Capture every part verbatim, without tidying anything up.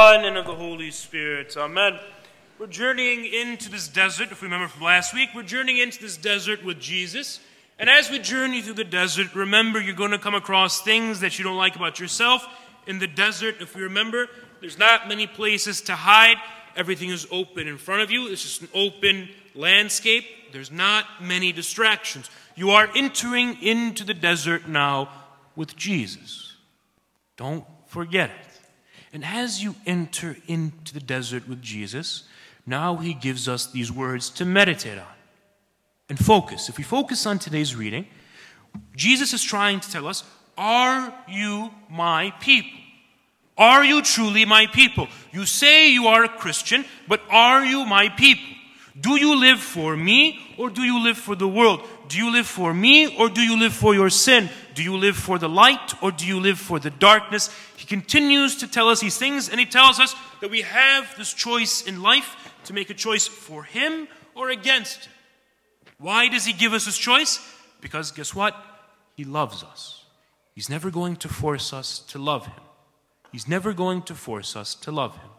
And of the Holy Spirit. Amen. We're journeying into this desert, if we remember from last week, we're journeying into this desert with Jesus. And as we journey through the desert, remember you're going to come across things that you don't like about yourself. In the desert, if we remember, there's not many places to hide. Everything is open in front of you. It's just an open landscape. There's not many distractions. You are entering into the desert now with Jesus. Don't forget it. And as you enter into the desert with Jesus, now he gives us these words to meditate on and focus. If we focus on today's reading, Jesus is trying to tell us, are you my people? Are you truly my people? You say you are a Christian, but are you my people? Do you live for me or do you live for the world? Do you live for me or do you live for your sin? Do you live for the light or do you live for the darkness? He continues to tell us these things, and he tells us that we have this choice in life to make a choice for him or against him. Why does he give us this choice? Because guess what? He loves us. He's never going to force us to love him. He's never going to force us to love him.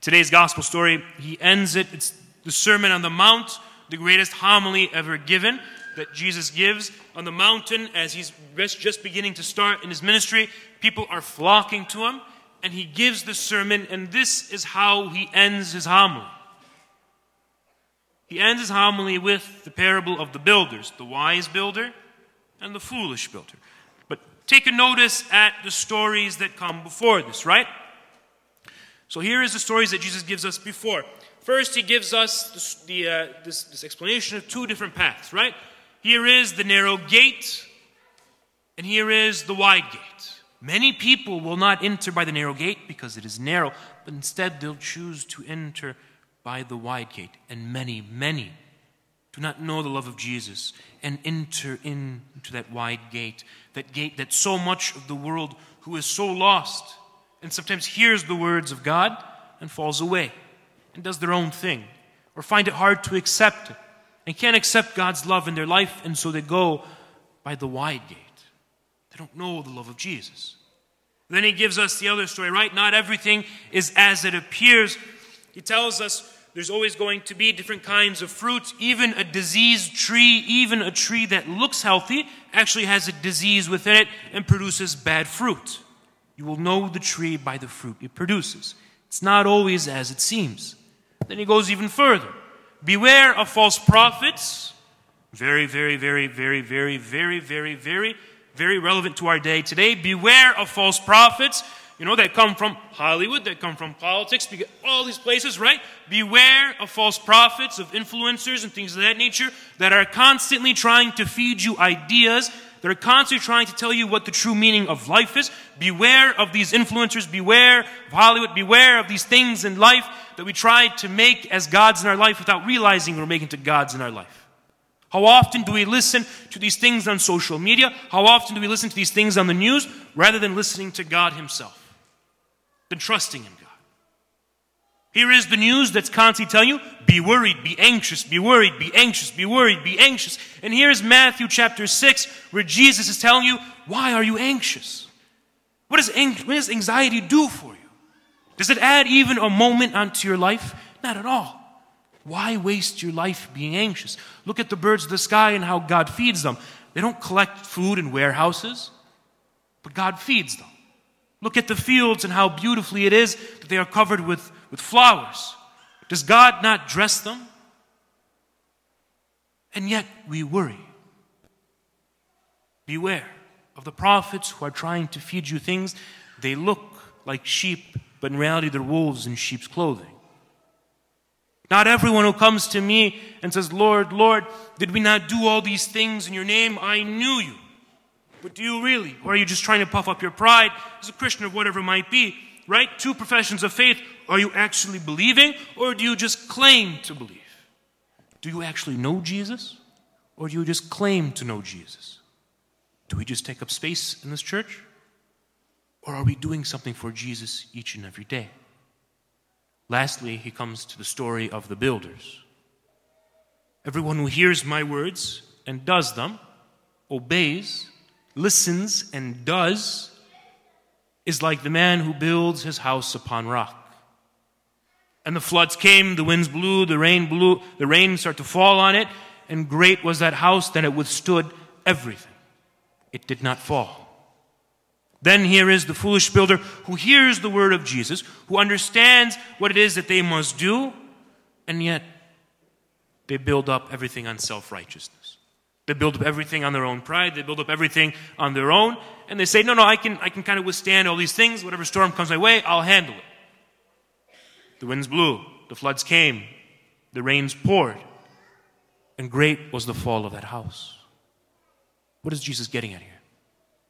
Today's gospel story, he ends it. It's the Sermon on the Mount, the greatest homily ever given that Jesus gives on the mountain as he's just beginning to start in his ministry. People are flocking to him, and he gives the sermon, and this is how he ends his homily. He ends his homily with the parable of the builders, the wise builder and the foolish builder. But take a notice at the stories that come before this, right? So here is the stories that Jesus gives us before. First, he gives us this, the, uh, this, this explanation of two different paths, right? Here is the narrow gate, and here is the wide gate. Many people will not enter by the narrow gate because it is narrow, but instead they'll choose to enter by the wide gate. And many, many do not know the love of Jesus and enter into that wide gate, that gate that so much of the world who is so lost and sometimes hears the words of God and falls away. And does their own thing, or find it hard to accept it, and can't accept God's love in their life, and so they go by the wide gate. They don't know the love of Jesus. Then he gives us the other story, right? Not everything is as it appears. He tells us there's always going to be different kinds of fruits. Even a diseased tree, even a tree that looks healthy, actually has a disease within it and produces bad fruit. You will know the tree by the fruit it produces. It's not always as it seems. Then he goes even further. Beware of false prophets. Very, very, very, very, very, very, very, very, very relevant to our day today. Beware of false prophets. You know, they come from Hollywood. They come from politics. All these places, right? Beware of false prophets, of influencers and things of that nature that are constantly trying to feed you ideas. They're constantly trying to tell you what the true meaning of life is. Beware of these influencers. Beware of Hollywood. Beware of these things in life that we try to make as gods in our life without realizing we're making to gods in our life. How often do we listen to these things on social media? How often do we listen to these things on the news rather than listening to God himself, than trusting in God? Here is the news that's constantly telling you, be worried, be anxious, be worried, be anxious, be worried, be anxious. And here is Matthew chapter six, where Jesus is telling you, why are you anxious? What does, ang- what does anxiety do for you? Does it add even a moment onto your life? Not at all. Why waste your life being anxious? Look at the birds of the sky and how God feeds them. They don't collect food in warehouses, but God feeds them. Look at the fields and how beautifully it is that they are covered with, with flowers. Does God not dress them? And yet we worry. Beware of the prophets who are trying to feed you things. They look like sheep, but in reality they're wolves in sheep's clothing. Not everyone who comes to me and says, Lord, Lord, did we not do all these things in your name? I knew you. But do you really? Or are you just trying to puff up your pride as a Christian or whatever it might be? Right? Two professions of faith. Are you actually believing, or do you just claim to believe? Do you actually know Jesus, or do you just claim to know Jesus? Do we just take up space in this church, or are we doing something for Jesus each and every day? Lastly, he comes to the story of the builders. Everyone who hears my words and does them, obeys, listens and does, is like the man who builds his house upon rock. And the floods came, the winds blew, the rain blew, the rain started to fall on it, and great was that house that it withstood everything. It did not fall. Then here is the foolish builder who hears the word of Jesus, who understands what it is that they must do, and yet they build up everything on self-righteousness. They build up everything on their own pride. They build up everything on their own. And they say, no, no, I can, I can kind of withstand all these things. Whatever storm comes my way, I'll handle it. The winds blew, the floods came, the rains poured, and great was the fall of that house. What is Jesus getting at here?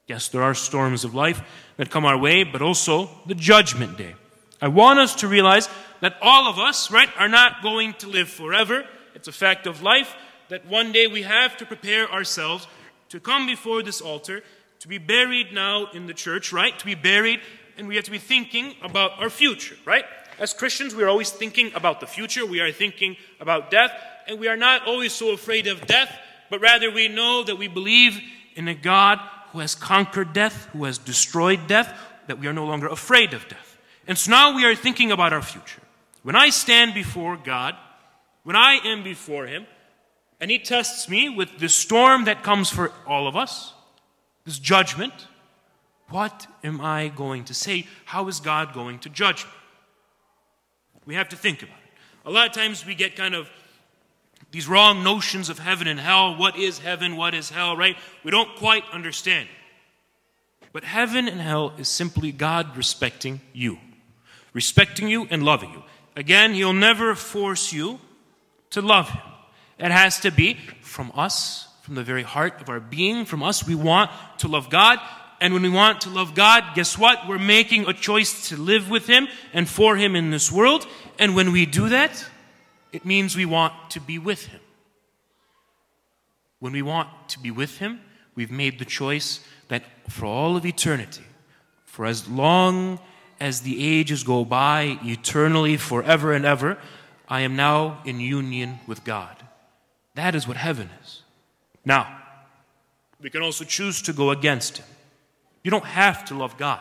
Yes, there are storms of life that come our way, but also the judgment day. I want us to realize that all of us, right, are not going to live forever. It's a fact of life that one day we have to prepare ourselves to come before this altar, to be buried now in the church, right? To be buried, and we have to be thinking about our future, right? As Christians, we are always thinking about the future. We are thinking about death. And we are not always so afraid of death, but rather we know that we believe in a God who has conquered death, who has destroyed death, that we are no longer afraid of death. And so now we are thinking about our future. When I stand before God, when I am before Him, and He tests me with this storm that comes for all of us, this judgment, what am I going to say? How is God going to judge me? We have to think about it. A lot of times we get kind of these wrong notions of heaven and hell. What is heaven? What is hell? Right? We don't quite understand. But heaven and hell is simply God respecting you. Respecting you and loving you. Again, He'll never force you to love Him. It has to be from us, from the very heart of our being. From us, we want to love God. And when we want to love God, guess what? We're making a choice to live with Him and for Him in this world. And when we do that, it means we want to be with Him. When we want to be with Him, we've made the choice that for all of eternity, for as long as the ages go by, eternally, forever and ever, I am now in union with God. That is what heaven is. Now, we can also choose to go against Him. You don't have to love God.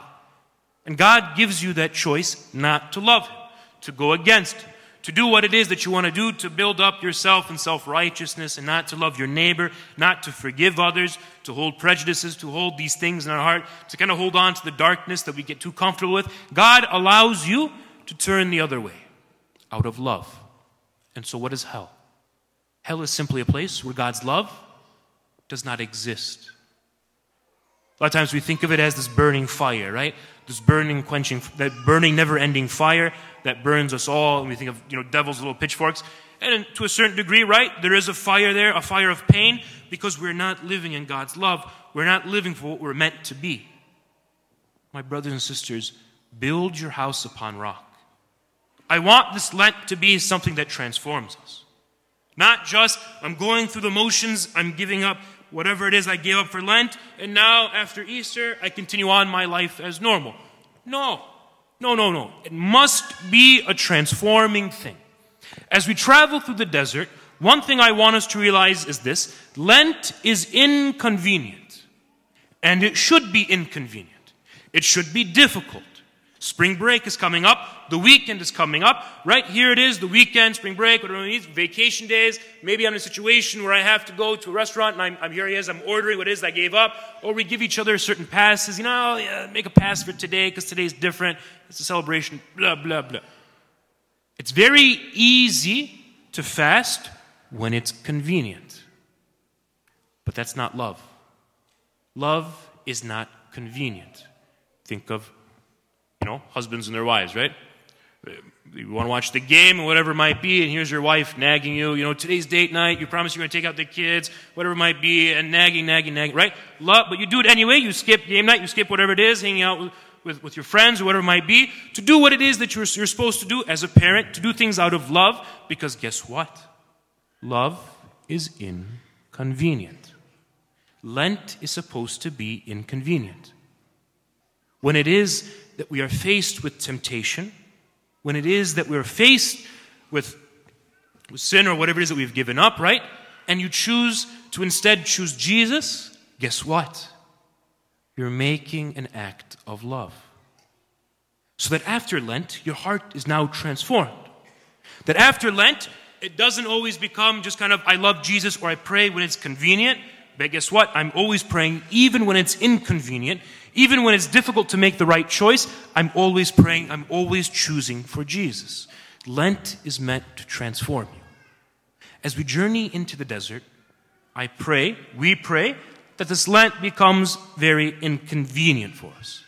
And God gives you that choice not to love Him, to go against Him, to do what it is that you want to do to build up yourself in self-righteousness and not to love your neighbor, not to forgive others, to hold prejudices, to hold these things in our heart, to kind of hold on to the darkness that we get too comfortable with. God allows you to turn the other way out of love. And so what is hell? Hell is simply a place where God's love does not exist. A lot of times we think of it as this burning fire, right? This burning, quenching, that burning, never-ending fire that burns us all. And we think of, you know, devil's little pitchforks. And to a certain degree, right, there is a fire there, a fire of pain, because we're not living in God's love. We're not living for what we're meant to be. My brothers and sisters, build your house upon rock. I want this Lent to be something that transforms us. Not just, I'm going through the motions, I'm giving up whatever it is I gave up for Lent, and now after Easter, I continue on my life as normal. No, no, no, no. It must be a transforming thing. As we travel through the desert, one thing I want us to realize is this: Lent is inconvenient, and it should be inconvenient. It should be difficult. Spring break is coming up. The weekend is coming up. Right here it is, the weekend, spring break, whatever it is, vacation days. Maybe I'm in a situation where I have to go to a restaurant, and I'm, I'm here he is, I'm ordering what it is I gave up. Or we give each other certain passes. You know, yeah, make a pass for today because today's different. It's a celebration, blah, blah, blah. It's very easy to fast when it's convenient. But that's not love. Love is not convenient. Think of You know, husbands and their wives, right? You want to watch the game or whatever it might be, and here's your wife nagging you. You know, today's date night, you promise you're going to take out the kids, whatever it might be, and nagging, nagging, nagging, right? Love, but you do it anyway. You skip game night, you skip whatever it is, hanging out with, with, with your friends or whatever it might be, to do what it is that you're, you're supposed to do as a parent, to do things out of love, because guess what? Love is inconvenient. Lent is supposed to be inconvenient. When it is that we are faced with temptation, when it is that we are faced with, with sin or whatever it is that we've given up, right? And you choose to instead choose Jesus, guess what? You're making an act of love. So that after Lent, your heart is now transformed. That after Lent, it doesn't always become just kind of, I love Jesus, or I pray when it's convenient. But guess what? I'm always praying, even when it's inconvenient. Even when it's difficult to make the right choice, I'm always praying, I'm always choosing for Jesus. Lent is meant to transform you. As we journey into the desert, I pray, we pray, that this Lent becomes very inconvenient for us.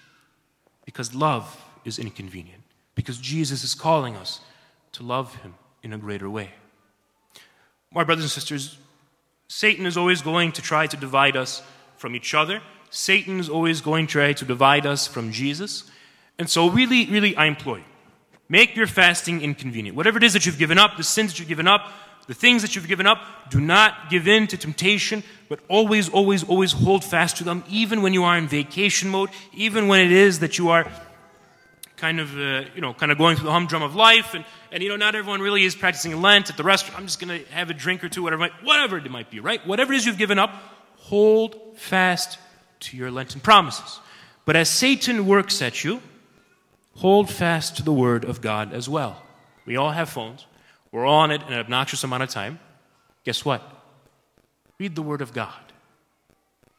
Because love is inconvenient. Because Jesus is calling us to love him in a greater way. My brothers and sisters, Satan is always going to try to divide us from each other. Satan is always going to try to divide us from Jesus. And so really, really, I implore you, make your fasting inconvenient. Whatever it is that you've given up, the sins that you've given up, the things that you've given up, do not give in to temptation, but always, always, always hold fast to them, even when you are in vacation mode, even when it is that you are kind of, uh, you know, kind of going through the humdrum of life, and, and, you know, not everyone really is practicing Lent at the restaurant. I'm just going to have a drink or two, whatever it might, whatever it might be, right? Whatever it is you've given up, hold fast to your Lenten promises. But as Satan works at you, hold fast to the Word of God as well. We all have phones. We're all on it an obnoxious amount of time. Guess what? Read the Word of God.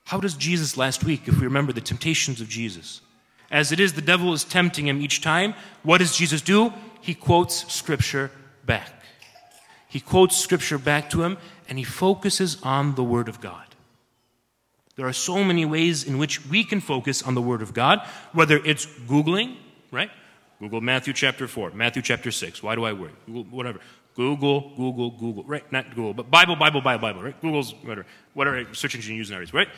How does Jesus last week, if we remember the temptations of Jesus? As it is, the devil is tempting him each time. What does Jesus do? He quotes Scripture back. He quotes Scripture back to him, and he focuses on the Word of God. There are so many ways in which we can focus on the Word of God, whether it's Googling, right? Google Matthew chapter four, Matthew chapter six. Why do I worry? Google, whatever. Google, Google, Google. Right? Not Google, but Bible, Bible, Bible, Bible, right? Google's whatever. Whatever search engine you use nowadays, right?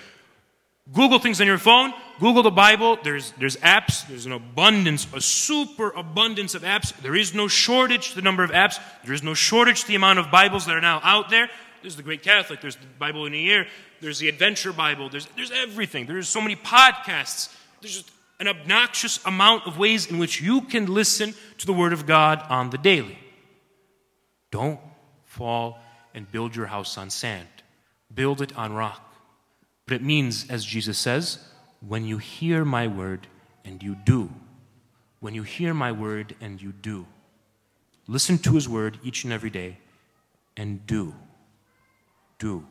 Google things on your phone. Google the Bible. There's, there's apps. There's an abundance, a super abundance of apps. There is no shortage to the number of apps. There is no shortage to the amount of Bibles that are now out there. There's the Great Catholic. There's the Bible in a Year. There's the Adventure Bible. There's there's everything. There's so many podcasts. There's just an obnoxious amount of ways in which you can listen to the Word of God on the daily. Don't fall and build your house on sand. Build it on rock. But it means, as Jesus says, when you hear my word and you do. When you hear my word and you do. Listen to his word each and every day and do. Do.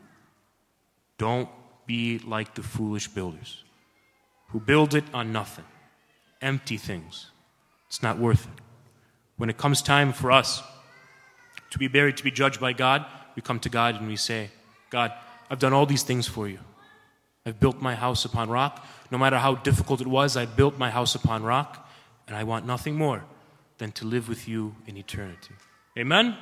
Don't be like the foolish builders who build it on nothing, empty things. It's not worth it. When it comes time for us to be buried, to be judged by God, we come to God and we say, God, I've done all these things for you. I've built my house upon rock. No matter how difficult it was, I built my house upon rock, and I want nothing more than to live with you in eternity. Amen?